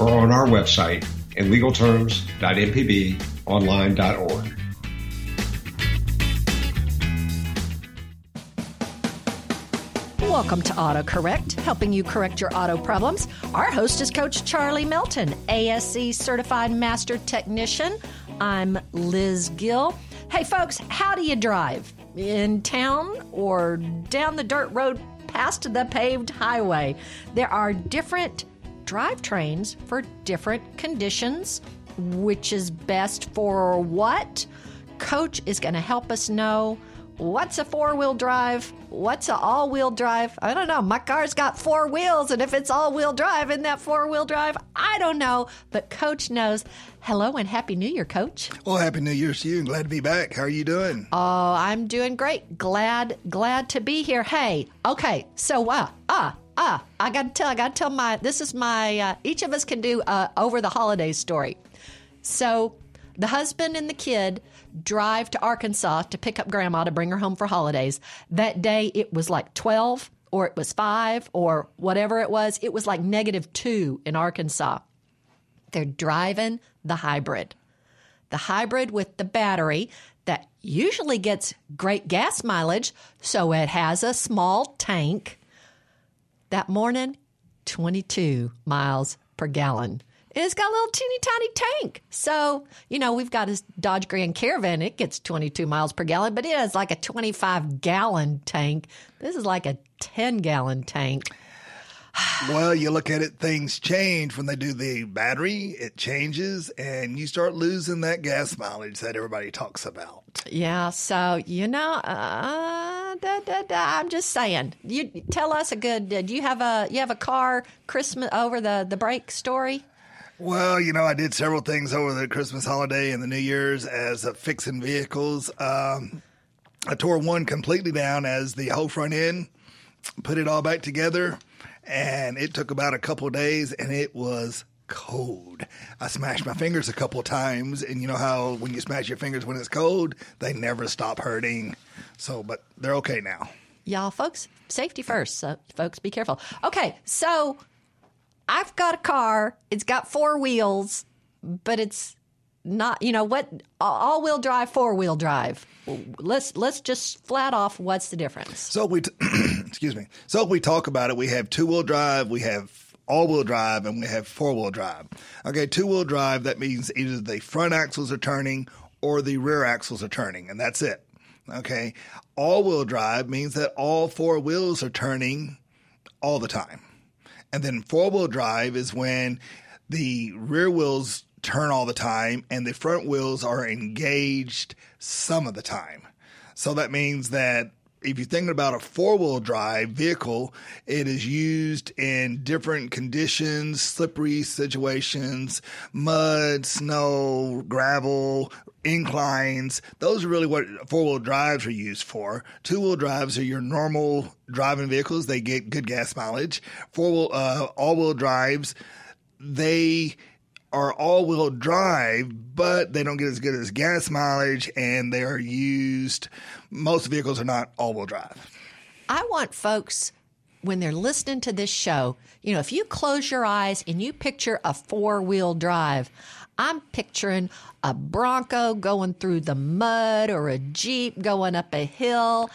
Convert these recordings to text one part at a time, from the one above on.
or on our website, inlegalterms.mpbonline.org. Welcome to Auto Correct, helping you correct your auto problems. Our host is Coach Charlie Melton, ASC Certified Master Technician. I'm Liz Gill. Hey, folks, how do you drive? In town or down the dirt road past the paved highway? There are different drivetrains for different conditions. Which is best for what? Coach is going to help us know. What's a four-wheel drive? What's an all-wheel drive? I don't know. My car's got four wheels, and if it's all-wheel drive, isn't that four-wheel drive? I don't know, but Coach knows. Hello and Happy New Year, Coach. Well, Happy New Year to you, and glad to be back. How are you doing? Oh, I'm doing great. Glad to be here. Hey, okay, so I got to tell each of us can do over the holidays story. So the husband and the kid drive to Arkansas to pick up Grandma to bring her home for holidays. That day, it was like 12, or it was 5, or whatever it was. It was like -2 in Arkansas. They're driving the hybrid with the battery that usually gets great gas mileage, so it has a small tank. That morning, 22 miles per gallon. It's got a little teeny tiny tank. So, you know, we've got this Dodge Grand Caravan. It gets 22 miles per gallon, but it has like a 25-gallon tank. This is like a 10-gallon tank. Well, you look at it, things change. When they do the battery, it changes, and you start losing that gas mileage that everybody talks about. Yeah, so, you know, I'm just saying. You tell us a good, do you have a car Christmas over the break story? Well, you know, I did several things over the Christmas holiday and the New Year's as fixing vehicles. I tore one completely down as the whole front end, put it all back together, and it took about a couple of days, and it was cold. I smashed my fingers a couple times, and you know how when you smash your fingers when it's cold, they never stop hurting. So, but they're okay now. Y'all, folks, safety first. So, folks, be careful. Okay, so I've got a car, it's got four wheels, but it's not, you know, what, all-wheel drive, four-wheel drive. Let's just flat off, what's the difference? So So if we talk about it, we have two-wheel drive, we have all-wheel drive, and we have four-wheel drive. Okay, two-wheel drive, that means either the front axles are turning or the rear axles are turning, and that's it. Okay, all-wheel drive means that all four wheels are turning all the time. And then four-wheel drive is when the rear wheels turn all the time and the front wheels are engaged some of the time. So that means that if you're thinking about a four-wheel drive vehicle, it is used in different conditions, slippery situations, mud, snow, gravel, inclines. Those are really what four-wheel drives are used for. Two-wheel drives are your normal driving vehicles. They get good gas mileage. All-wheel drives, they are all-wheel drive, but they don't get as good as gas mileage, and they are used. Most vehicles are not all-wheel drive. I want folks, when they're listening to this show, you know, if you close your eyes and you picture a four-wheel drive, I'm picturing a Bronco going through the mud or a Jeep going up a hill.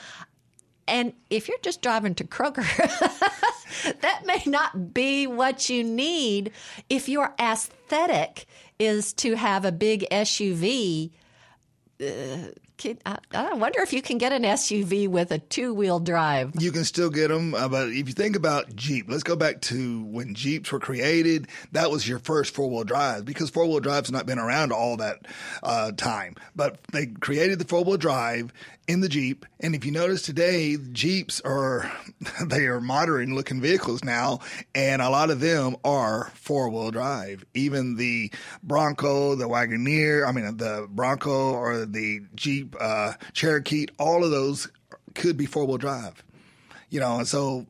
And if you're just driving to Kroger, that may not be what you need if your aesthetic is to have a big SUV. I wonder if you can get an SUV with a two-wheel drive. You can still get them, but if you think about Jeep, let's go back to when Jeeps were created. That was your first four-wheel drive because four-wheel drive's not been around all that time. But they created the four-wheel drive in the Jeep. And if you notice today, Jeeps are modern looking vehicles now, and a lot of them are four-wheel drive. Even the Bronco, the Wagoneer, I mean the Bronco or the Jeep Cherokee, all of those could be four-wheel drive. You know, and so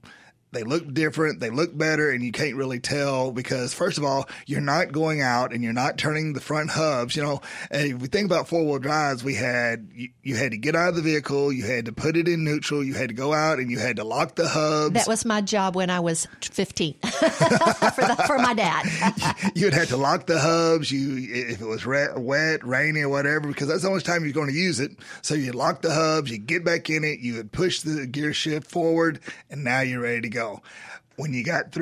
they look different, they look better, and you can't really tell because, first of all, you're not going out and you're not turning the front hubs. You know, and if we think about four-wheel drives, you had to get out of the vehicle, you had to put it in neutral, you had to go out, and you had to lock the hubs. That was my job when I was 15 for my dad. You'd have to lock the hubs, if it was wet, rainy, or whatever, because that's how much time you're going to use it. So you lock the hubs, you get back in it, you would push the gear shift forward, and now you're ready to go. When you got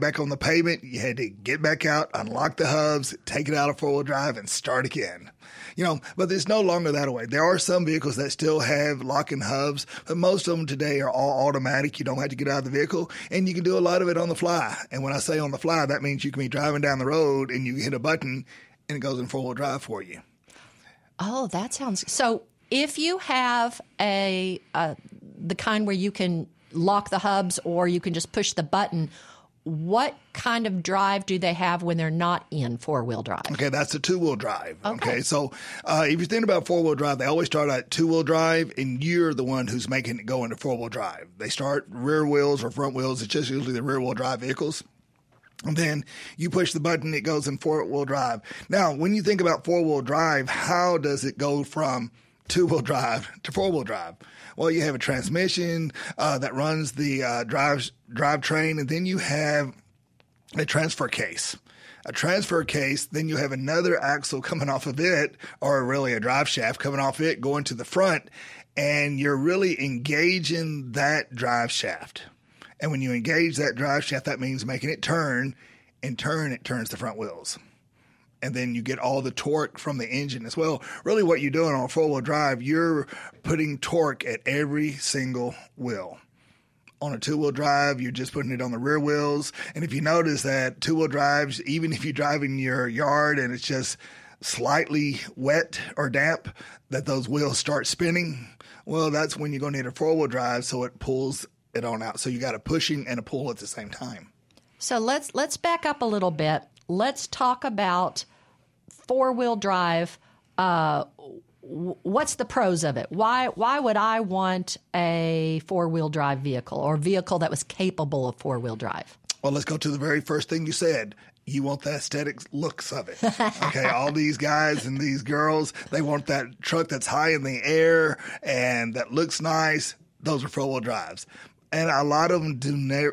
back on the pavement, you had to get back out, unlock the hubs, take it out of four-wheel drive, and start again. You know, but it's no longer that way. There are some vehicles that still have locking hubs, but most of them today are all automatic. You don't have to get out of the vehicle, and you can do a lot of it on the fly. And when I say on the fly, that means you can be driving down the road, and you hit a button, and it goes in four-wheel drive for you. Oh, that sounds... So if you have the kind where you can lock the hubs or you can just push the button, what kind of drive do they have when they're not in four-wheel drive? Okay, that's a two-wheel drive. Okay, so if you think about four-wheel drive, they always start at two-wheel drive, and you're the one who's making it go into four-wheel drive. They start rear wheels or front wheels. It's just usually the rear-wheel drive vehicles. And then you push the button, it goes in four-wheel drive. Now, when you think about four-wheel drive, how does it go from two-wheel drive to four-wheel drive? Well, you have a transmission that runs the drivetrain, and then you have a transfer case. Then you have another axle coming off of it, or really a drive shaft coming off it, going to the front, and you're really engaging that drive shaft. And when you engage that drive shaft, that means making it turn, and it turns the front wheels. And then you get all the torque from the engine as well. Really what you're doing on four-wheel drive, you're putting torque at every single wheel. On a two-wheel drive, you're just putting it on the rear wheels. And if you notice that two-wheel drives, even if you drive in your yard and it's just slightly wet or damp, that those wheels start spinning, well, that's when you're going to need a four-wheel drive, so it pulls it on out. So you got a pushing and a pull at the same time. So let's back up a little bit. Let's talk about four-wheel drive. What's the pros of it? Why would I want a four-wheel drive vehicle or vehicle that was capable of four-wheel drive? Well, let's go to the very first thing you said. You want the aesthetic looks of it. Okay, all these guys and these girls, they want that truck that's high in the air and that looks nice. Those are four-wheel drives. And a lot of them,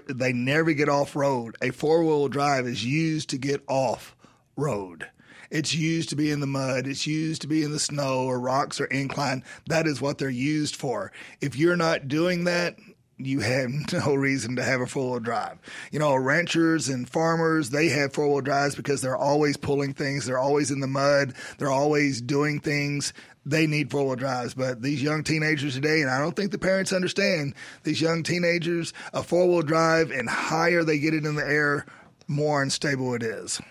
they never get off-road. A four-wheel drive is used to get off-road. It's used to be in the mud. It's used to be in the snow or rocks or incline. That is what they're used for. If you're not doing that, you have no reason to have a four-wheel drive. You know, ranchers and farmers, they have four-wheel drives because they're always pulling things. They're always in the mud. They're always doing things. They need four-wheel drives, but these young teenagers today, and I don't think the parents understand, these young teenagers, a four-wheel drive, and higher they get it in the air, more unstable it is.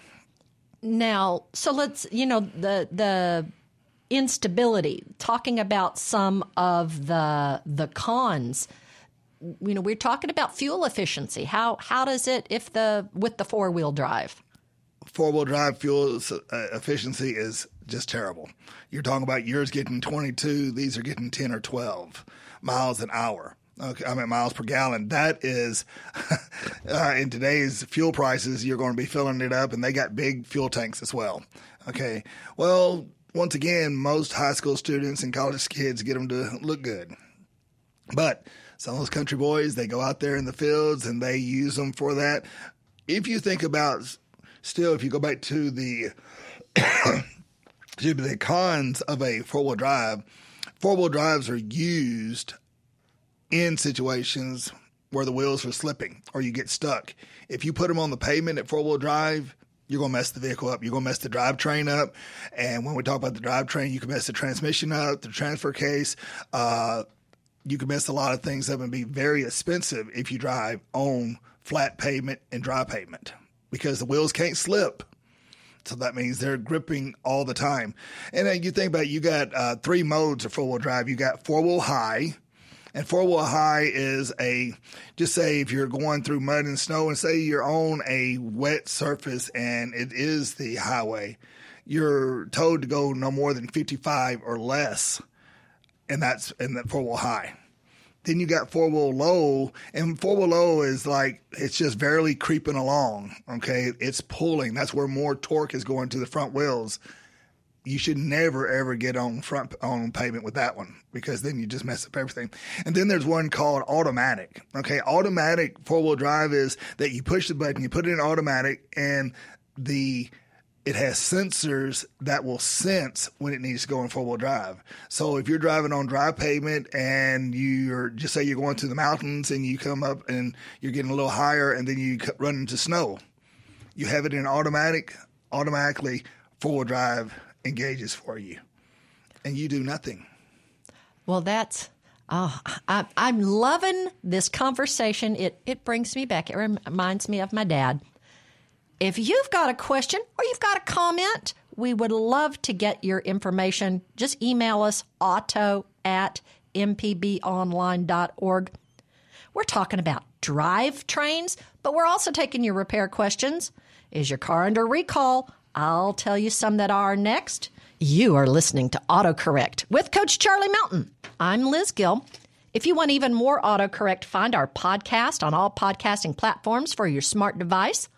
Now, so let's, you know, the instability, talking about some of the cons, you know, we're talking about fuel efficiency. How does it, with the four-wheel drive? Four-wheel drive fuel efficiency is just terrible. You're talking about yours getting 22, these are getting 10 or 12 miles an hour. Okay, I mean miles per gallon. That is, in today's fuel prices, you're going to be filling it up, and they got big fuel tanks as well. Okay, well, once again, most high school students and college kids get them to look good. But some of those country boys, they go out there in the fields, and they use them for that. If you think about... Still, if you go back to the cons of a four-wheel drive, four-wheel drives are used in situations where the wheels are slipping or you get stuck. If you put them on the pavement at four-wheel drive, you're going to mess the vehicle up. You're going to mess the drivetrain up. And when we talk about the drivetrain, you can mess the transmission up, the transfer case. You can mess a lot of things up and be very expensive if you drive on flat pavement and dry pavement, because the wheels can't slip. So that means they're gripping all the time. And then you think about it, you got three modes of four-wheel drive. You got four-wheel high. And four-wheel high is just say if you're going through mud and snow and say you're on a wet surface and it is the highway, you're told to go no more than 55 or less, and that's in that four-wheel high. Then you got four-wheel low, and four-wheel low is like it's just barely creeping along, okay? It's pulling. That's where more torque is going to the front wheels. You should never, ever get on pavement with that one because then you just mess up everything. And then there's one called automatic. Okay, automatic four-wheel drive is that you push the button, you put it in automatic, and it has sensors that will sense when it needs to go in four-wheel drive. So if you're driving on dry pavement and you're just say you're going through the mountains and you come up and you're getting a little higher and then you run into snow, you have it in automatic, automatically four-wheel drive engages for you, and you do nothing. Well, I'm loving this conversation. It brings me back. It reminds me of my dad. If you've got a question or you've got a comment, we would love to get your information. Just email us, auto@mpbonline.org. We're talking about drive trains, but we're also taking your repair questions. Is your car under recall? I'll tell you some that are next. You are listening to AutoCorrect with Coach Charlie Melton. I'm Liz Gill. If you want even more AutoCorrect, find our podcast on all podcasting platforms for your smart device.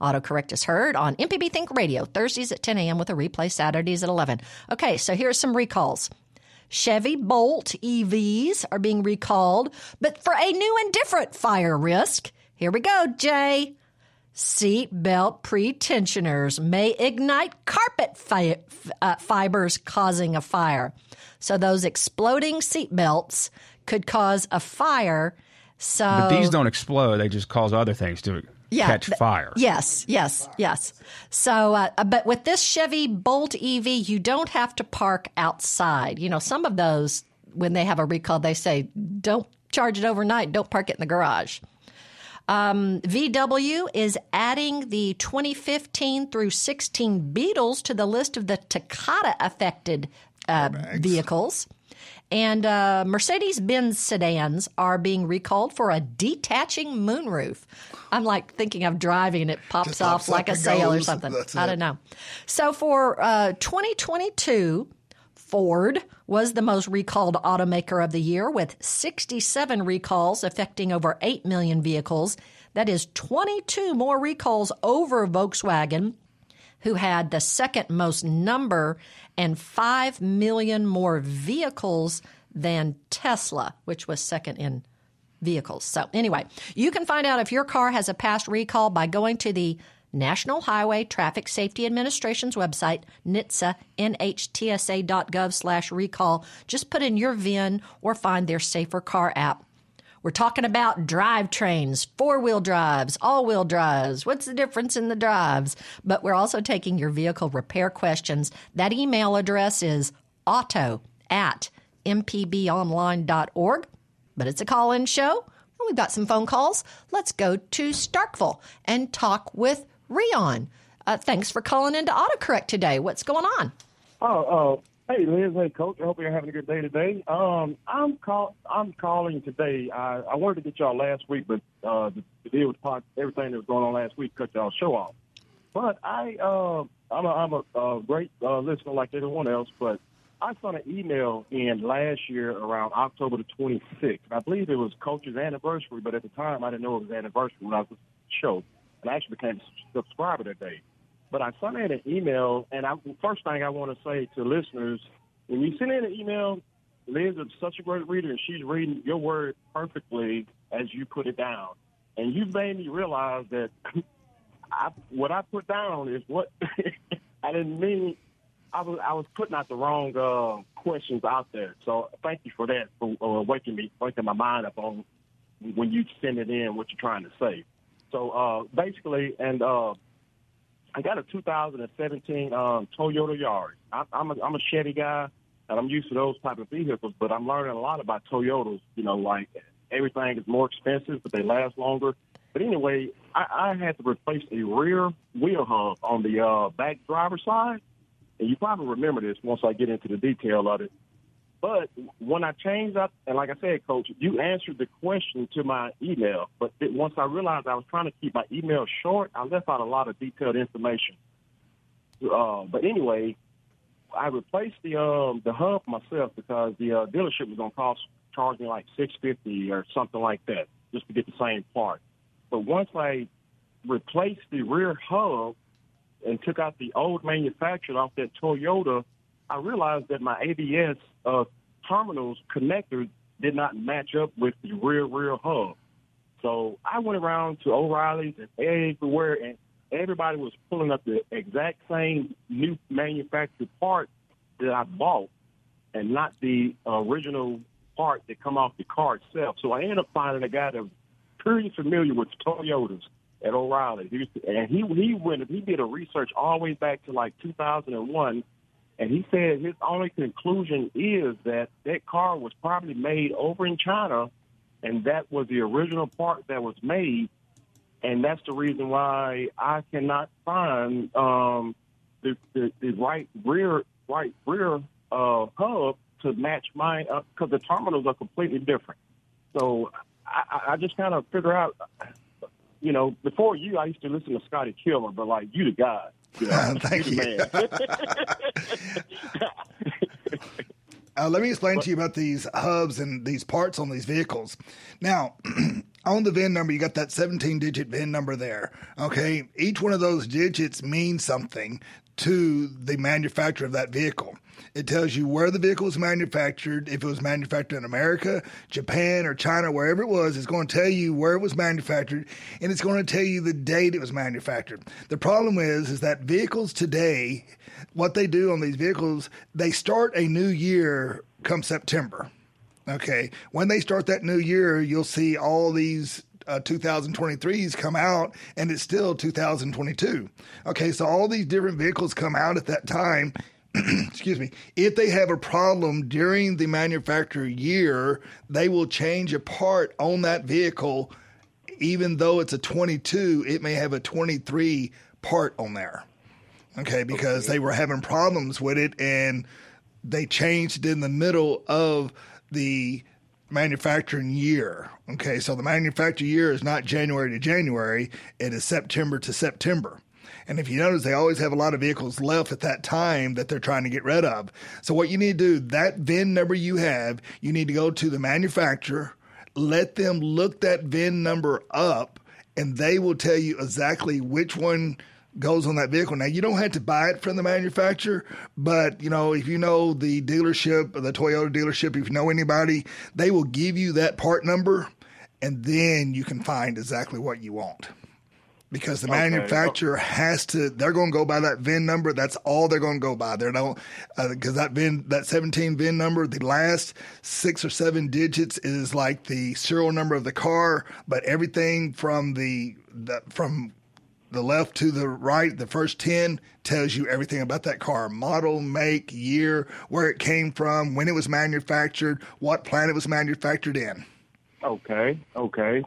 AutoCorrect is heard on MPB Think Radio, Thursdays at 10 a.m. with a replay Saturdays at 11. Okay, so here are some recalls. Chevy Bolt EVs are being recalled, but for a new and different fire risk. Here we go, Jay. Seatbelt pretensioners may ignite carpet fibers, causing a fire. So those exploding seatbelts could cause a fire. So, but these don't explode. They just cause other things to catch fire. Yes. So, but with this Chevy Bolt EV, you don't have to park outside. You know, some of those, when they have a recall, they say, don't charge it overnight. Don't park it in the garage. VW is adding the 2015 through 16 Beetles to the list of the Takata-affected vehicles. And Mercedes-Benz sedans are being recalled for a detaching moonroof. I'm like thinking of driving and it pops off like a sail or something. I don't know. So for 2022, Ford was the most recalled automaker of the year with 67 recalls affecting over 8 million vehicles. That is 22 more recalls over Volkswagen, who had the second most number and 5 million more vehicles than Tesla, which was second in vehicles. So anyway, you can find out if your car has a past recall by going to the National Highway Traffic Safety Administration's website, NHTSA, NHTSA.gov/recall. Just put in your VIN or find their Safer Car app. We're talking about drivetrains, four-wheel drives, all-wheel drives. What's the difference in the drives? But we're also taking your vehicle repair questions. That email address is auto@mpbonline.org. But it's a call-in show. We've got some phone calls. Let's go to Starkville and talk with Rion. Thanks for calling into AutoCorrect today. What's going on? Hey Liz, hey Coach. I hope you're having a good day today. I'm calling today. I wanted to get y'all last week, but the deal with everything that was going on last week cut y'all's show off. But I'm a great listener like everyone else. But I sent an email in last year around October the 26th. I believe it was Coach's anniversary, but at the time I didn't know it was anniversary when I was listening to the show. And I actually became a subscriber that day. But I sent in an email, and the first thing I want to say to listeners, when you send in an email, Liz is such a great reader, and she's reading your word perfectly as you put it down. And you've made me realize that what I put down is what I didn't mean. I was putting out the wrong questions out there. So thank you for that, for waking my mind up on when you send it in, what you're trying to say. So basically, and I got a 2017 Toyota Yaris. I'm a Chevy guy, and I'm used to those type of vehicles, but I'm learning a lot about Toyotas. You know, like everything is more expensive, but they last longer. But anyway, I had to replace a rear wheel hub on the back driver's side. And you probably remember this once I get into the detail of it. But when I changed up, and like I said, Coach, you answered the question to my email. But once I realized I was trying to keep my email short, I left out a lot of detailed information. But anyway, I replaced the hub myself because the dealership was going to charge me like $650 or something like that just to get the same part. But once I replaced the rear hub and took out the old manufacturer off that Toyota, I realized that my ABS terminals connectors did not match up with the rear hub. So I went around to O'Reilly's and everywhere, and everybody was pulling up the exact same new manufactured part that I bought and not the original part that come off the car itself. So I ended up finding a guy that was pretty familiar with Toyotas at O'Reilly. He did a research all the way back to like 2001, and he said his only conclusion is that that car was probably made over in China, and that was the original part that was made. And that's the reason why I cannot find the right rear hub to match mine up because the terminals are completely different. So I just kind of figure out, you know, before you, I used to listen to Scotty Kilmer, but like you the guy. You know, thank you. The man. Let me explain to you about these hubs and these parts on these vehicles. Now, on the VIN number, you got that 17-digit VIN number there, okay? Each one of those digits means something to the manufacturer of that vehicle. It tells you where the vehicle was manufactured. If it was manufactured in America, Japan, or China, wherever it was, it's going to tell you where it was manufactured, and it's going to tell you the date it was manufactured. The problem is that vehicles today, what they do on these vehicles, they start a new year come September. Okay, when they start that new year, you'll see all these 2023s come out, and it's still 2022. Okay, so all these different vehicles come out at that time. Excuse me. If they have a problem during the manufacturer year, they will change a part on that vehicle. Even though it's a 22, it may have a 23 part on there. Okay, because they were having problems with it, and they changed it in the middle of the manufacturing year. Okay, so the manufacturing year is not January to January. It is September to September. And if you notice, they always have a lot of vehicles left at that time that they're trying to get rid of. So what you need to do, that VIN number you have, you need to go to the manufacturer, let them look that VIN number up, and they will tell you exactly which one goes on that vehicle. Now, you don't have to buy it from the manufacturer, but, you know, if you know the dealership, or the Toyota dealership, if you know anybody, they will give you that part number, and then you can find exactly what you want. Because the manufacturer has to, they're going to go by that VIN number. That's all they're going to go by. They don't, because that 17 VIN number, the last 6 or 7 digits is like the serial number of the car. But everything from the left to the right, the first 10 tells you everything about that car: model, make, year, where it came from, when it was manufactured, what plant it was manufactured in. Okay.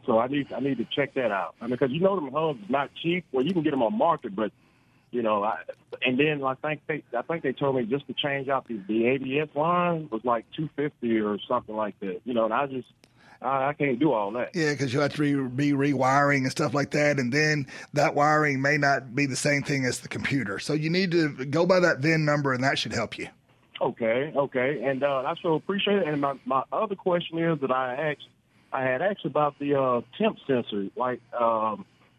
So I need to check that out. I mean, because you know them hubs not cheap. Well, you can get them on market, but you know, I think they told me just to change out the ABS line was like $250 or something like that. You know, and I can't do all that. Yeah, because you have to be rewiring and stuff like that, and then that wiring may not be the same thing as the computer. So you need to go by that VIN number, and that should help you. Okay, and I so appreciate it. And my other question is that I had asked about the temp sensor, like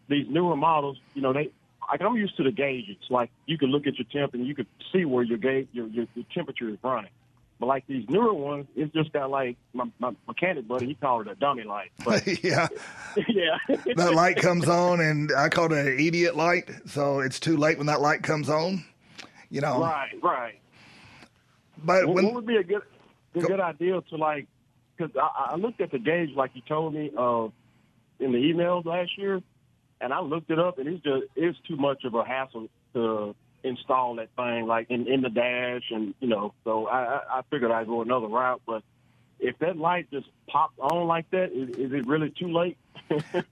these newer models. You know, I'm used to the gauges. Like you can look at your temp and you can see where your gauge, your temperature is running. But like these newer ones, it's just got like my mechanic buddy, he called it a dummy light. But, yeah. That light comes on, and I call it an idiot light. So it's too late when that light comes on. You know. Right. But what would be a good idea to like? Because I looked at the gauge, like you told me, in the emails last year, and I looked it up, and it's too much of a hassle to install that thing, like in the dash, and you know. So I figured I'd go another route. But if that light just popped on like that, is it really too late?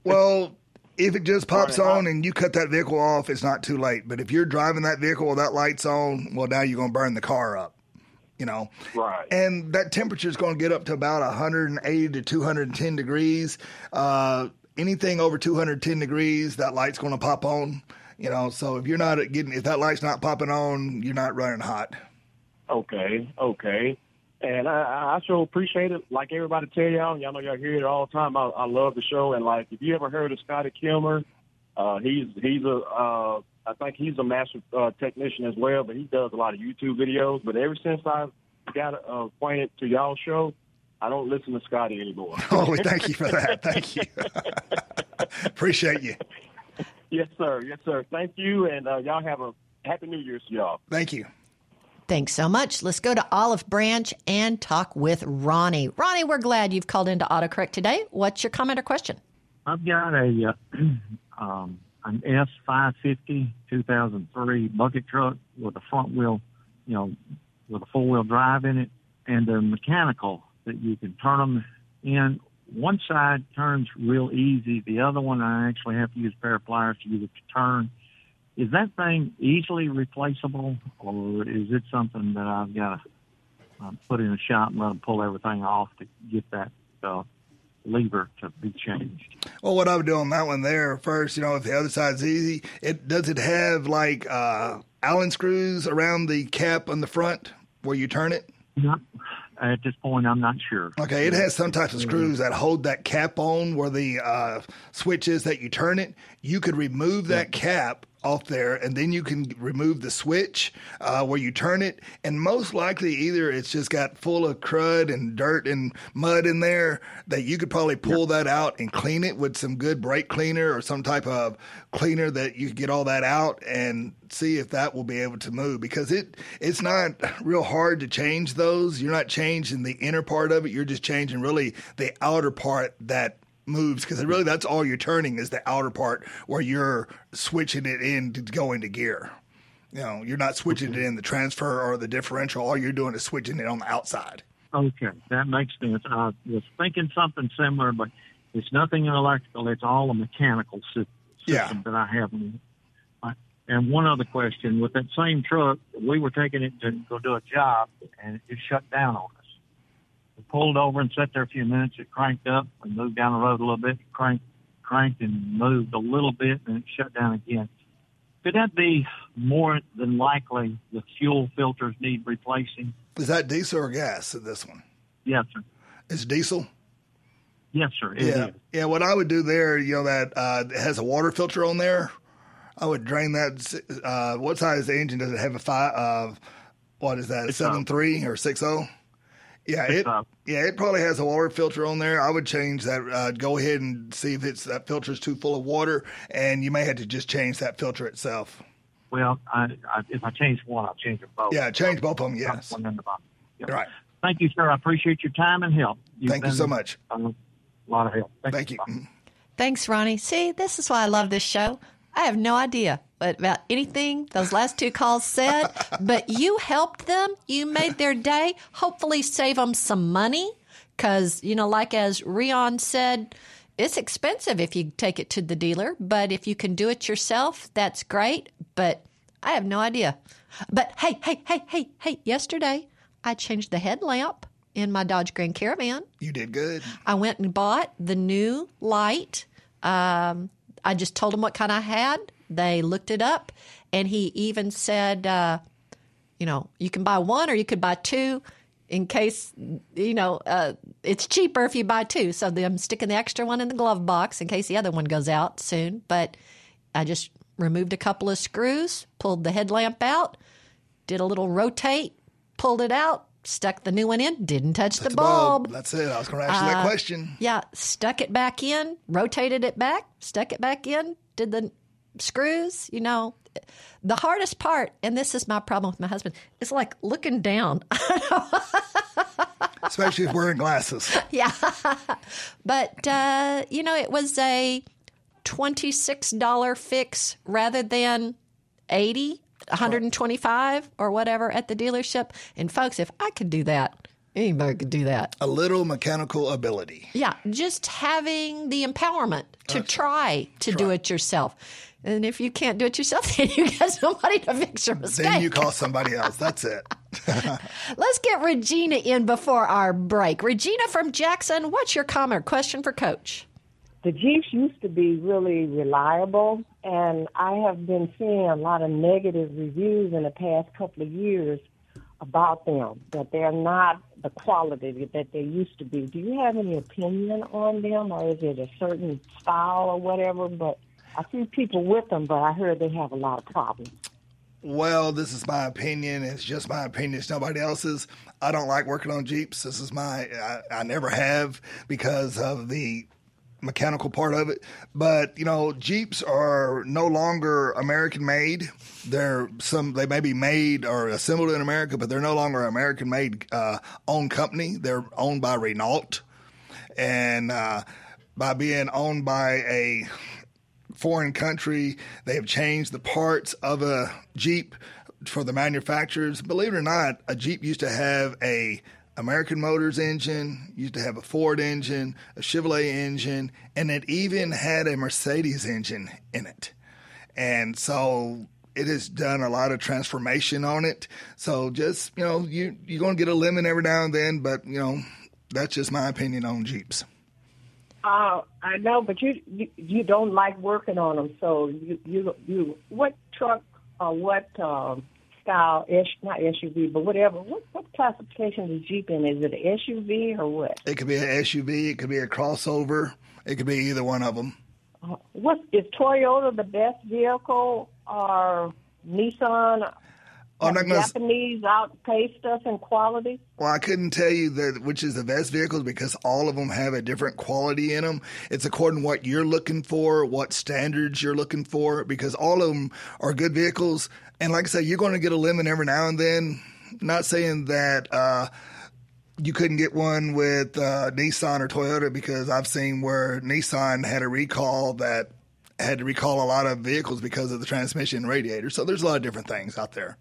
Well, If it just pops on and you cut that vehicle off, it's not too late. But if you're driving that vehicle with that light's on, well, now you're going to burn the car up, you know. Right. And that temperature is going to get up to about 180 to 210 degrees. Anything over 210 degrees, that light's going to pop on, you know. So if you're not getting, if that light's not popping on, you're not running hot. Okay, okay. And I sure appreciate it. Like everybody tell y'all, y'all know y'all hear it all the time. I love the show. And, like, if you ever heard of Scotty Kilmer, he's I think he's a master technician as well, but he does a lot of YouTube videos. But ever since I got acquainted to y'all's show, I don't listen to Scotty anymore. Oh, thank you for that. Thank you. Appreciate you. Yes, sir. Yes, sir. Thank you. And y'all have a happy New Year's to y'all. Thank you. Thanks so much. Let's go to Olive Branch and talk with Ronnie. Ronnie, we're glad you've called into AutoCorrect today. What's your comment or question? I've got a an S550 2003 bucket truck with a front wheel, you know, with a four-wheel drive in it, and they're mechanical that you can turn them in. One side turns real easy. The other one, I actually have to use a pair of pliers to get it to turn. Is that thing easily replaceable, or is it something that I've got to put in a shop and let them pull everything off to get that lever to be changed? Well, what I would do on that one there first, you know, if the other side's easy, does it have like Allen screws around the cap on the front where you turn it? No. At this point, I'm not sure. Okay, it has some types of screws that hold that cap on where the switch is that you turn it. You could remove that cap off there, and then you can remove the switch where you turn it. And most likely, either it's just got full of crud and dirt and mud in there that you could probably pull that out and clean it with some good brake cleaner or some type of cleaner that you could get all that out and see if that will be able to move, because it's not real hard to change those. You're not changing the inner part of it. You're just changing really the outer part that moves, because really that's all you're turning is the outer part where you're switching it in to go into gear. You know, you're not switching it in the transfer or the differential. All you're doing is switching it on the outside. Okay, that makes sense. I was thinking something similar, but it's nothing electrical. It's all a mechanical system that I have. And one other question. With that same truck, we were taking it to go do a job, and it just shut down on us. We pulled over and sat there a few minutes. It cranked up. We moved down the road a little bit. Cranked and moved a little bit, and it shut down again. Could that be more than likely the fuel filters need replacing? Is that diesel or gas in this one? Yes, sir. It's diesel? Yes, sir. It is. Yeah, what I would do there, you know, that it has a water filter on there. I would drain that. What size engine does it have? What is that, 7.3 or 6.0? Yeah, it probably has a water filter on there. I would change that. Go ahead and see if it's that filter's too full of water, and you may have to just change that filter itself. Well, if I change one, I'll change them both. Yeah, change both of them, yes. One in the bottom. Yeah. Right. Thank you, sir. I appreciate your time and help. Thank you so much. A lot of help. Thank you. Bye. Thanks, Ronnie. See, this is why I love this show. I have no idea about anything those last two calls said, but you helped them. You made their day. Hopefully save them some money because, you know, like as Rion said, it's expensive if you take it to the dealer, but if you can do it yourself, that's great. But I have no idea. But hey, yesterday I changed the headlamp in my Dodge Grand Caravan. You did good. I went and bought the new light. I just told him what kind I had. They looked it up, and he even said, you know, you can buy one or you could buy two in case, you know, it's cheaper if you buy two. So I'm sticking the extra one in the glove box in case the other one goes out soon. But I just removed a couple of screws, pulled the headlamp out, did a little rotate, pulled it out, stuck the new one in, didn't touch the bulb. That's it. I was going to ask you that question. Yeah, stuck it back in, rotated it back, stuck it back in, did the screws. You know, the hardest part, and this is my problem with my husband, it's like looking down. Especially if wearing glasses. Yeah. But, you know, it was a $26 fix rather than $80. 125 or whatever at the dealership. And folks, if I could do that, Anybody could do that. A little mechanical ability. Yeah, just having the empowerment to try to do it yourself. And if you can't do it yourself, then you got somebody to fix your mistake. Then you call somebody else. That's it. Let's get Regina in before our break. Regina from Jackson, what's your comment or question for Coach? The Chiefs used to be really reliable, and I have been seeing a lot of negative reviews in the past couple of years about them, that they're not the quality that they used to be. Do you have any opinion on them, or is it a certain style or whatever? But I see people with them, but I heard they have a lot of problems. Well, this is my opinion. It's just my opinion. It's nobody else's. I don't like working on Jeeps. This is my – I never have because of the mechanical part of it. But, you know, Jeeps are no longer American-made. They may be made or assembled in America, but they're no longer an American-made owned company. They're owned by Renault. And by being owned by a – foreign country, they have changed the parts of a Jeep for the manufacturers. Believe it or not, a Jeep used to have a American Motors engine, used to have a Ford engine, a Chevrolet engine, and it even had a Mercedes engine in it. And so it has done a lot of transformation on it. So just, you know, you're going to get a lemon every now and then, but, you know, that's just my opinion on Jeeps. I know, but you don't like working on them, so you what truck or what style, not SUV, but whatever, what classification is Jeep in? Is it an SUV or what? It could be an SUV, it could be a crossover, it could be either one of them. Is Toyota the best vehicle or Nissan? Japanese outpaced us in quality? Well, I couldn't tell you that which is the best vehicles because all of them have a different quality in them. It's according to what you're looking for, what standards you're looking for, because all of them are good vehicles. And like I said, you're going to get a lemon every now and then. Not saying that you couldn't get one with Nissan or Toyota, because I've seen where Nissan had a recall that had to recall a lot of vehicles because of the transmission radiator. So there's a lot of different things out there.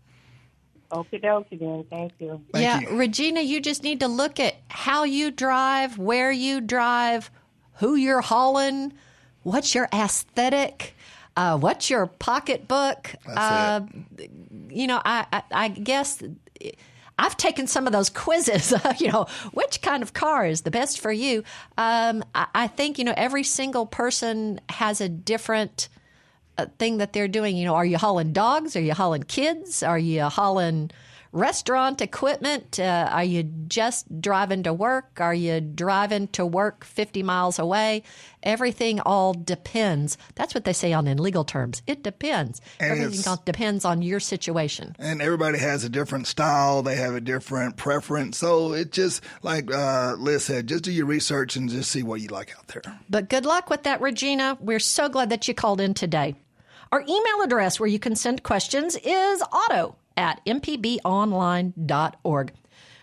Okie dokie then, thank you. Thank you. Regina, you just need to look at how you drive, where you drive, who you're hauling, what's your aesthetic, what's your pocketbook. You know, I guess I've taken some of those quizzes, you know, which kind of car is the best for you. I think, you know, every single person has a different thing that they're doing. You know, are you hauling dogs? Are you hauling kids? Are you hauling restaurant equipment? Are you just driving to work? Are you driving to work 50 miles away? Everything all depends. That's what they say on in legal terms. It depends. And everything all depends on your situation. And everybody has a different style. They have a different preference. So it just, like Liz said, just do your research and just see what you like out there. But good luck with that, Regina. We're so glad that you called in today. Our email address where you can send questions is auto@mpbonline.org.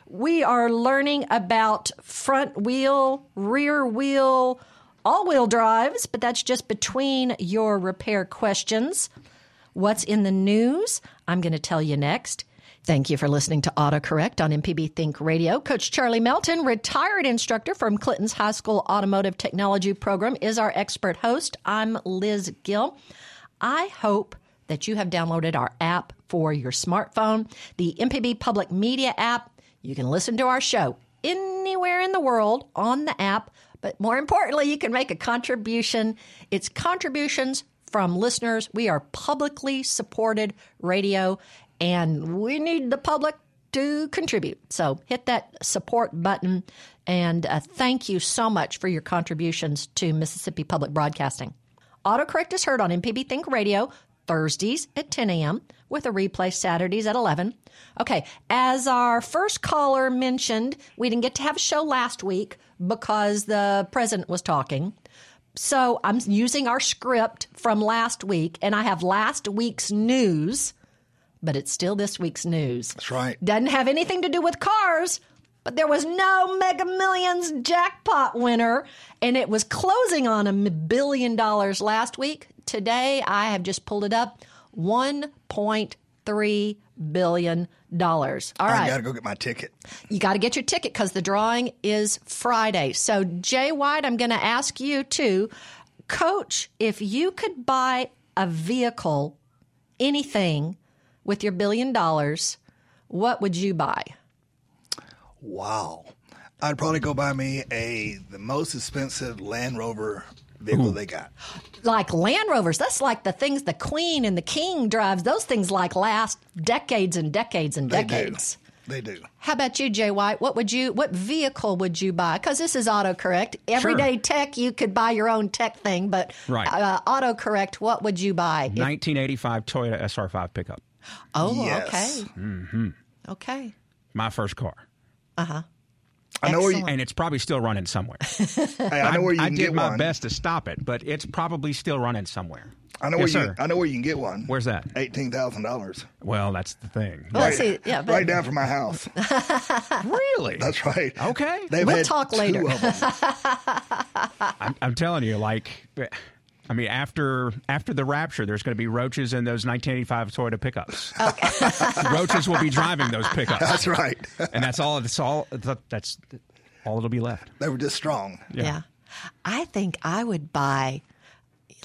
We are learning about front wheel, rear wheel, all-wheel drives, but that's just between your repair questions. What's in the news? I'm going to tell you next. Thank you for listening to AutoCorrect on MPB Think Radio. Coach Charlie Melton, retired instructor from Clinton's High School Automotive Technology Program, is our expert host. I'm Liz Gill. I hope that you have downloaded our app for your smartphone, the MPB Public Media app. You can listen to our show anywhere in the world on the app, but more importantly, you can make a contribution. It's contributions from listeners. We are publicly supported radio, and we need the public to contribute. So hit that support button, and thank you so much for your contributions to Mississippi Public Broadcasting. AutoCorrect is heard on MPB Think Radio Thursdays at 10 a.m. with a replay Saturdays at 11. Okay, as our first caller mentioned, we didn't get to have a show last week because the president was talking. So I'm using our script from last week, and I have last week's news, but it's still this week's news. That's right. Doesn't have anything to do with cars, but there was no Mega Millions jackpot winner, and it was closing on $1 billion last week. Today, I have just pulled it up, $1.3 $3 billion. All right. I got to go get my ticket. You got to get your ticket because the drawing is Friday. So, Jay White, I'm going to ask you to, coach, if you could buy a vehicle, anything, with your $1 billion, what would you buy? Wow. I'd probably go buy me the most expensive Land Rover vehicle they got. Like Land Rovers. That's like the things the Queen and the King drives. Those things like last decades and decades and decades. They do. How about you, Jay White? What vehicle would you buy? Because this is autocorrect. Everyday tech, you could buy your own tech thing, but autocorrect, what would you buy? 1985 Toyota SR5 pickup. Oh, yes. Okay. Mm-hmm. Okay. My first car. Uh-huh. I know where you, and it's probably still running somewhere. Hey, I know where you can get one. I did my best to stop it, but it's probably still running somewhere. I know where you can get one. Where's that? $18,000. Well, that's the thing. Well, right, see, yeah, but... right down from my house. Really? That's right. Okay. We'll talk later. I'm telling you, after the rapture, there's going to be roaches in those 1985 Toyota pickups. Okay. Roaches will be driving those pickups. That's right. And that's all. That's all that'll be left. They were just strong. Yeah. I think I would buy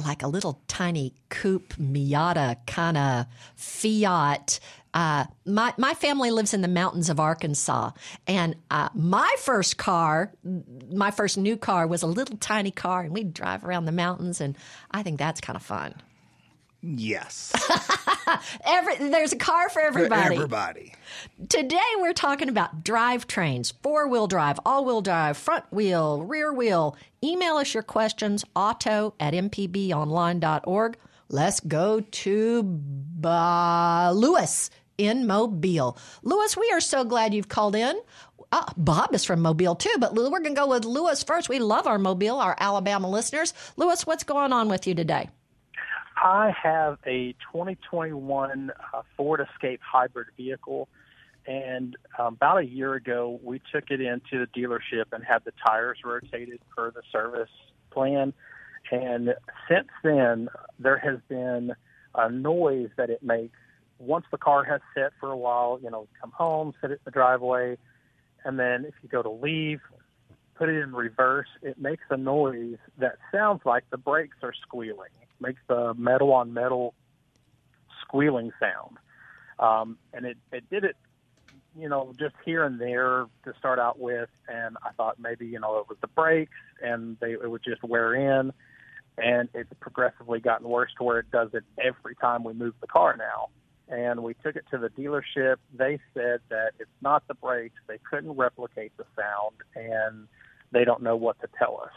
like a little tiny coupe Miata kind of Fiat. My family lives in the mountains of Arkansas, and my first new car was a little tiny car, and we'd drive around the mountains, and I think that's kind of fun. Yes. There's a car for everybody. Today we're talking about drivetrains, four-wheel drive, all-wheel drive, front wheel, rear wheel. Email us your questions, auto@mpbonline.org. Let's go to Lewis in Mobile. Lewis, we are so glad you've called in. Bob is from Mobile, too, but we're going to go with Lewis first. We love our Mobile, our Alabama listeners. Lewis, what's going on with you today? I have a 2021 Ford Escape hybrid vehicle, and about a year ago, we took it into the dealership and had the tires rotated per the service plan. And since then, there has been a noise that it makes once the car has sat for a while. You know, come home, sit it in the driveway, and then if you go to leave, put it in reverse, it makes a noise that sounds like the brakes are squealing. It makes the metal-on-metal squealing sound. And it did it, you know, just here and there to start out with, and I thought maybe, you know, it was the brakes, and it would just wear in. And it's progressively gotten worse to where it does it every time we move the car now. And we took it to the dealership. They said that it's not the brakes. They couldn't replicate the sound, and they don't know what to tell us.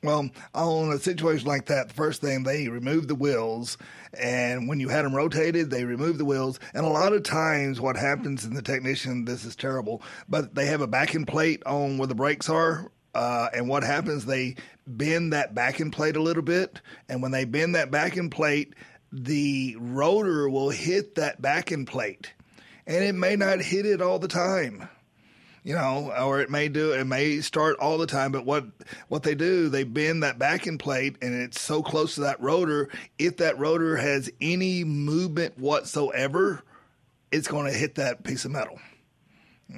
Well, on a situation like that, the first thing, they remove the wheels, and when you had them rotated, they remove the wheels. And a lot of times what happens in the technician, this is terrible, but they have a backing plate on where the brakes are. And what happens, they bend that backing plate a little bit, and when they bend that backing plate, the rotor will hit that backing plate, and it may not hit it all the time, you know, or it may start all the time. But what they do, they bend that backing plate, and it's so close to that rotor, if that rotor has any movement whatsoever, it's going to hit that piece of metal.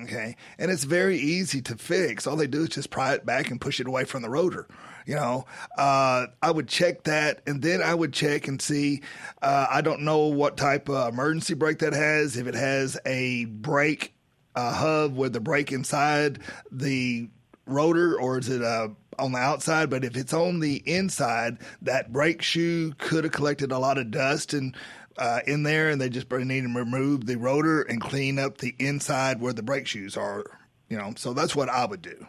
Okay, and it's very easy to fix. All they do is just pry it back and push it away from the rotor. You know, I would check that, and then I would check and see. I don't know what type of emergency brake that has. If it has a brake hub with the brake inside the rotor, or is it on the outside? But if it's on the inside, that brake shoe could have collected a lot of dust and in there, and they just need to remove the rotor and clean up the inside where the brake shoes are, you know. So that's what I would do,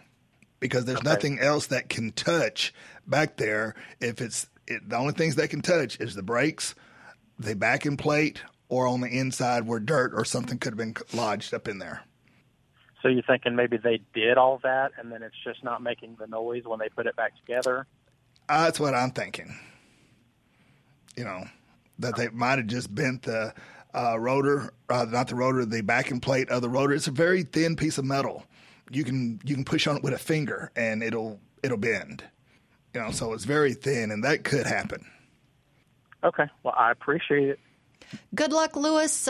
because there's nothing else that can touch back there. If the only things that can touch is the brakes, the backing plate, or on the inside where dirt or something could have been lodged up in there. So you're thinking maybe they did all that, and then it's just not making the noise when they put it back together? That's what I'm thinking, you know. That they might have just bent the rotor, not the rotor, the backing plate of the rotor. It's a very thin piece of metal. You can push on it with a finger, and it'll bend. You know, so it's very thin, and that could happen. Okay. Well, I appreciate it. good luck, Lewis.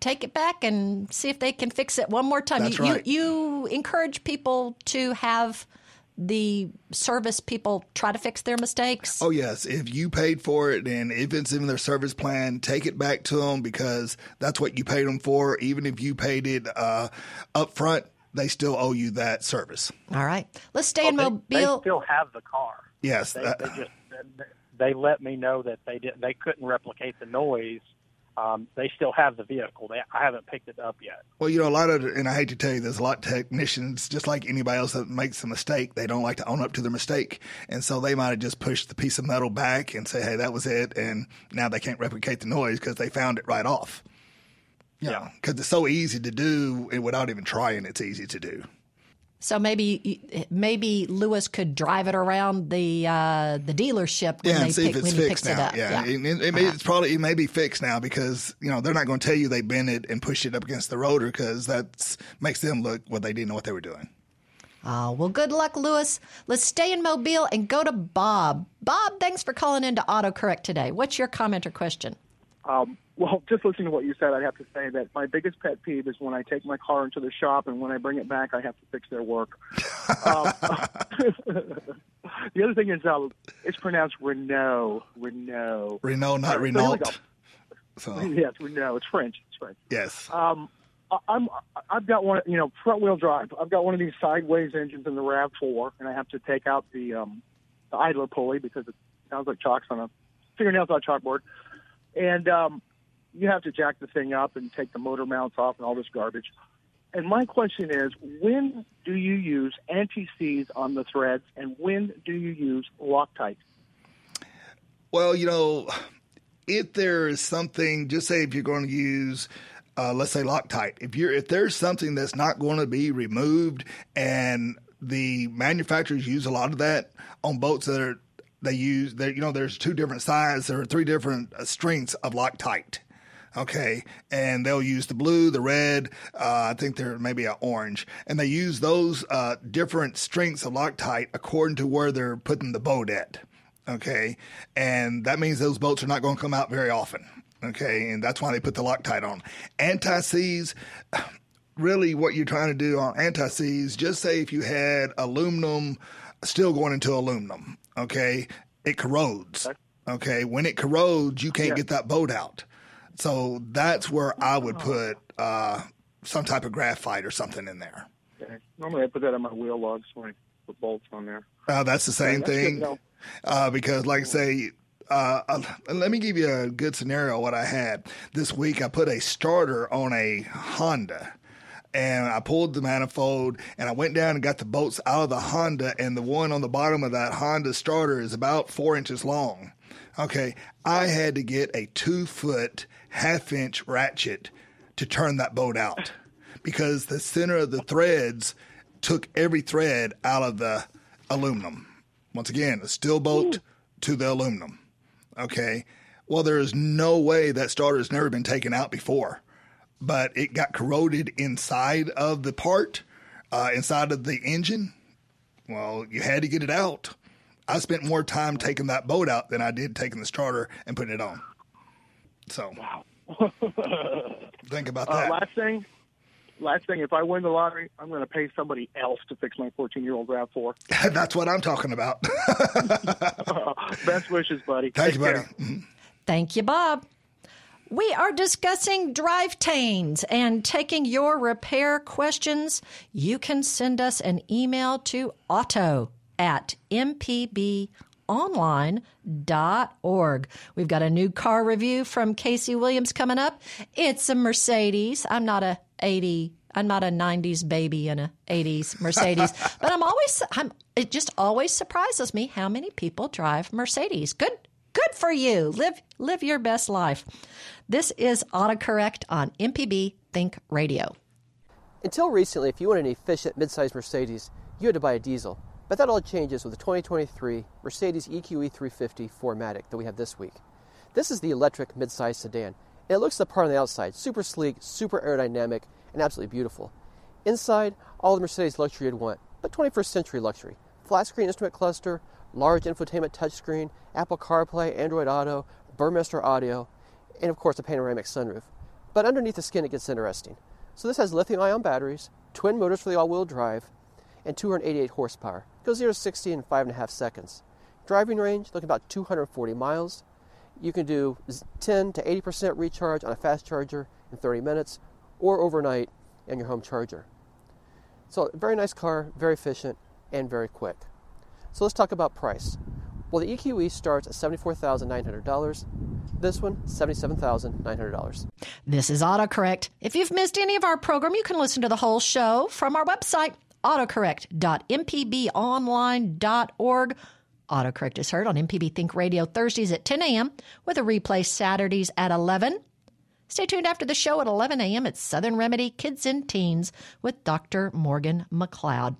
Take it back and see if they can fix it one more time. That's right. You encourage people to have the service people try to fix their mistakes? Oh, yes. If you paid for it and if it's in their service plan, take it back to them because that's what you paid them for. Even if you paid it up front, they still owe you that service. All right. Let's stay in Mobile. They still have the car. Yes. They let me know that they couldn't replicate the noise. They still have the vehicle. I haven't picked it up yet. Well, you know, and I hate to tell you this, a lot of technicians, just like anybody else that makes a mistake, they don't like to own up to their mistake. And so they might have just pushed the piece of metal back and say, hey, that was it. And now they can't replicate the noise because they found it right off. You know, because it's so easy to do and without even trying, it's easy to do. So maybe Lewis could drive it around the dealership when and see if it's fixed now. Yeah. It may be fixed now because you know they're not going to tell you they bent it and pushed it up against the rotor because that makes them look well they didn't know what they were doing. Well, good luck, Lewis. Let's stay in Mobile and go to Bob. Bob, thanks for calling into AutoCorrect today. What's your comment or question? Well, just listening to what you said, I'd have to say that my biggest pet peeve is when I take my car into the shop and when I bring it back, I have to fix their work. The other thing is it's pronounced Renault. Renault, not Renault. So. Yes, Renault. It's French. Yes. I've got one, you know, front-wheel drive. I've got one of these sideways engines in the RAV4, and I have to take out the idler pulley because it sounds like fingernails on a chalkboard. And you have to jack the thing up and take the motor mounts off and all this garbage. And my question is, when do you use anti-seize on the threads, and when do you use Loctite? Well, you know, if there is something, just say if you're going to use, let's say Loctite. If there's something that's not going to be removed, and the manufacturers use a lot of that on boats that are, they use, you know, there's two different sizes. There are three different strengths of Loctite, okay? And they'll use the blue, the red, I think there may be an orange. And they use those different strengths of Loctite according to where they're putting the boat at, okay? And that means those boats are not going to come out very often, okay? And that's why they put the Loctite on. Anti-seize, really what you're trying to do on anti-seize, just say if you had aluminum still going into aluminum, okay, it corrodes. Okay, when it corrodes, you can't get that boat out. So that's where I would put some type of graphite or something in there. Okay. Normally I put that on my wheel logs when I put bolts on there. That's the same thing because, like I say, let me give you a good scenario what I had. This week I put a starter on a Honda. And I pulled the manifold, and I went down and got the bolts out of the Honda, and the one on the bottom of that Honda starter is about 4 inches long. Okay, I had to get a 2-foot, half-inch ratchet to turn that bolt out because the center of the threads took every thread out of the aluminum. Once again, a steel bolt to the aluminum. Okay, well, there is no way that starter has never been taken out before. But it got corroded inside of the part, inside of the engine. Well, you had to get it out. I spent more time taking that boat out than I did taking the starter and putting it on. So, wow. Think about that. Last thing, if I win the lottery, I'm going to pay somebody else to fix my 14-year-old RAV4. That's what I'm talking about. Best wishes, buddy. Thank you, buddy. Mm-hmm. Thank you, Bob. We are discussing drivetrains and taking your repair questions. You can send us an email to auto@mpbonline.org. We've got a new car review from Casey Williams coming up. It's a Mercedes. I'm not a 90s baby in a 80s Mercedes, but it just always surprises me how many people drive Mercedes. Good for you. Live your best life. This is AutoCorrect on MPB Think Radio. Until recently, if you wanted an efficient mid-sized Mercedes, you had to buy a diesel. But that all changes with the 2023 Mercedes EQE 350 4MATIC that we have this week. This is the electric mid-sized sedan, and it looks the part on the outside, super sleek, super aerodynamic, and absolutely beautiful. Inside, all the Mercedes luxury you'd want, but 21st century luxury. Flat-screen instrument cluster, large infotainment touchscreen, Apple CarPlay, Android Auto, Burmester Audio. and of course a panoramic sunroof. But underneath the skin it gets interesting. So this has lithium-ion batteries, twin motors for the all-wheel drive, and 288 horsepower. It goes 0 to 60 in 5.5 seconds. Driving range, looking about 240 miles. You can do 10 to 80% recharge on a fast charger in 30 minutes or overnight in your home charger. So very nice car, very efficient, and very quick. So let's talk about price. Well, the EQE starts at $74,900. This one, $77,900. This is AutoCorrect. If you've missed any of our program, you can listen to the whole show from our website, autocorrect.mpbonline.org. AutoCorrect is heard on MPB Think Radio Thursdays at 10 a.m. with a replay Saturdays at 11. Stay tuned after the show at 11 a.m. It's Southern Remedy Kids and Teens with Dr. Morgan McLeod.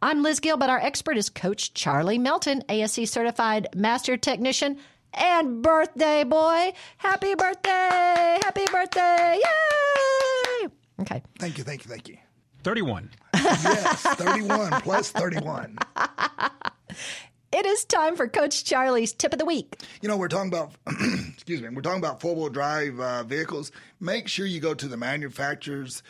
I'm Liz Gill, but our expert is Coach Charlie Melton, ASC Certified Master Technician and birthday boy. Happy birthday! Happy birthday! Yay! Okay. Thank you. 31. Yes, 31 plus 31. It is time for Coach Charlie's Tip of the Week. You know, we're talking about, we're talking about four-wheel drive vehicles. Make sure you go to the manufacturer's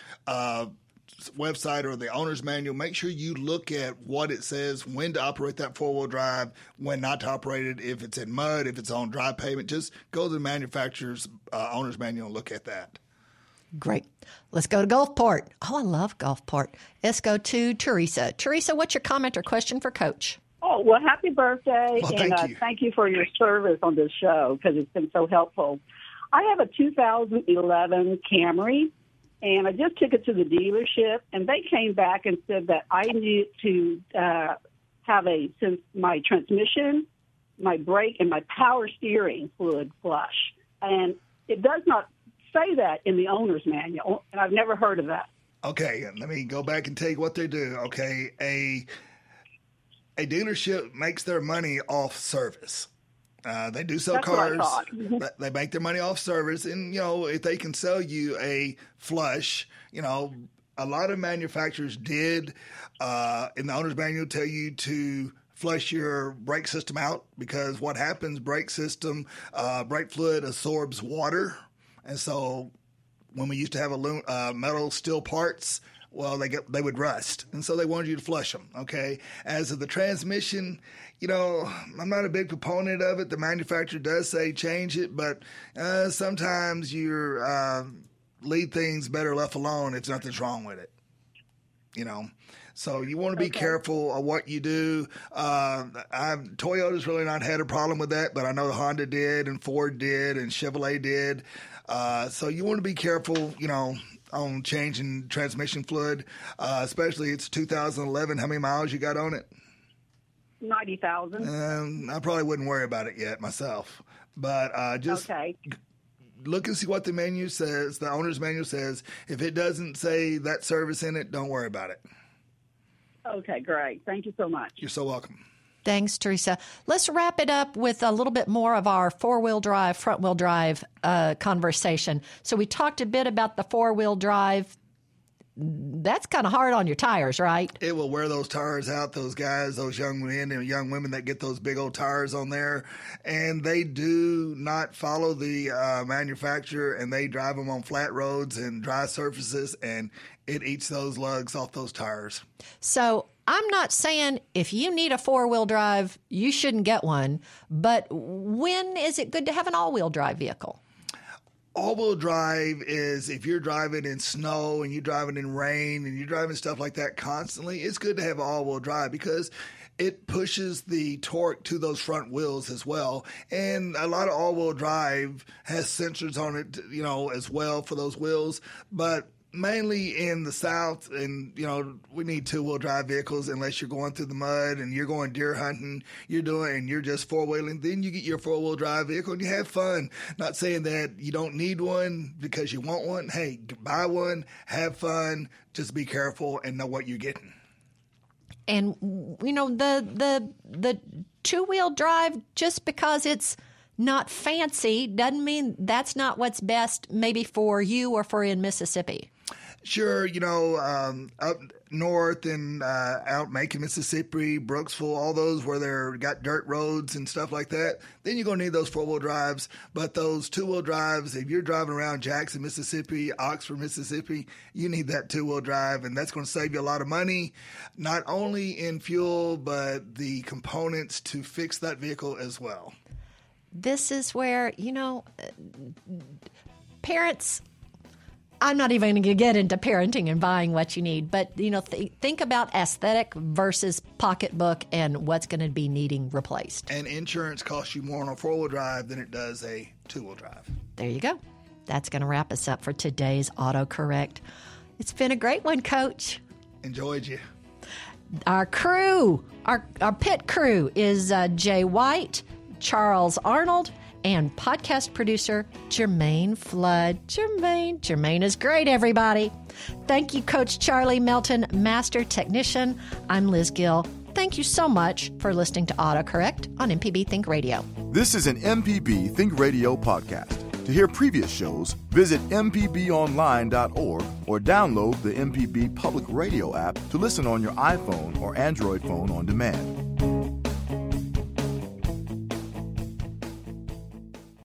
website or the owner's manual. Make sure you look at what it says, when to operate that four-wheel drive, when not to operate it, if it's in mud, if it's on dry pavement. Just go to the manufacturer's owner's manual and look at that. Great. Let's go to Gulfport. Oh, I love Gulfport. Let's go to Teresa. Teresa, what's your comment or question for Coach? Oh, well, happy birthday, thank you for your service on this show because it's been so helpful. I have a 2011 Camry, and I just took it to the dealership, and they came back and said that I need to since my transmission, my brake, and my power steering fluid flush. And it does not say that in the owner's manual, and I've never heard of that. Okay, let me go back and tell you what they do. Okay, A dealership makes their money off service. They do sell cars. They make their money off service. And, you know, if they can sell you a flush, you know, a lot of manufacturers did in the owner's manual tell you to flush your brake system out because what happens, brake fluid absorbs water. And so when we used to have metal steel parts, well, they would rust, and so they wanted you to flush them, okay? As of the transmission, you know, I'm not a big proponent of it. The manufacturer does say change it, but sometimes you leave things better left alone if nothing's wrong with it, you know? So you want to be careful of what you do. Toyota's really not had a problem with that, but I know Honda did, and Ford did, and Chevrolet did. So you want to be careful, you know, on changing transmission fluid, especially it's 2011. How many miles you got on it? 90,000. I probably wouldn't worry about it yet myself, but look and see what the menu says. The owner's manual says if it doesn't say that service in it, don't worry about it. Okay, great. Thank you so much. You're so welcome. Thanks, Teresa. Let's wrap it up with a little bit more of our four-wheel drive, front-wheel drive conversation. So we talked a bit about the four-wheel drive. That's kind of hard on your tires, right? It will wear those tires out, those guys, those young men and young women that get those big old tires on there. And they do not follow the manufacturer, and they drive them on flat roads and dry surfaces, and it eats those lugs off those tires. So I'm not saying if you need a four-wheel drive, you shouldn't get one, but when is it good to have an all-wheel drive vehicle? All-wheel drive is if you're driving in snow and you're driving in rain and you're driving stuff like that constantly, it's good to have an all-wheel drive because it pushes the torque to those front wheels as well. And a lot of all-wheel drive has sensors on it, you know, as well for those wheels, but mainly in the South, and, you know, we need two-wheel drive vehicles unless you're going through the mud and you're going deer hunting, you're just four-wheeling. Then you get your four-wheel drive vehicle and you have fun. Not saying that you don't need one because you want one. Hey, buy one, have fun, just be careful and know what you're getting. And, you know, the two-wheel drive, just because it's not fancy, doesn't mean that's not what's best maybe for you or for in Mississippi. sure, you know, up north and out Macon, Mississippi, Brooksville, all those where they're got dirt roads and stuff like that, then you're going to need those four-wheel drives. But those two-wheel drives, if you're driving around Jackson, Mississippi, Oxford, Mississippi, you need that two-wheel drive, and that's going to save you a lot of money, not only in fuel, but the components to fix that vehicle as well. This is where, you know, parents... I'm not even going to get into parenting and buying what you need, but, you know, think about aesthetic versus pocketbook and what's going to be needing replaced. And insurance costs you more on a four-wheel drive than it does a two-wheel drive. There you go. That's going to wrap us up for today's AutoCorrect. It's been a great one, Coach. Enjoyed you. Our crew, our pit crew is Jay White, Charles Arnold, and podcast producer Jermaine Flood. Jermaine is great, everybody. Thank you, Coach Charlie Melton, Master Technician. I'm Liz Gill. Thank you so much for listening to AutoCorrect on MPB Think Radio. This is an MPB Think Radio podcast. To hear previous shows, visit mpbonline.org or download the MPB Public Radio app to listen on your iPhone or Android phone on demand.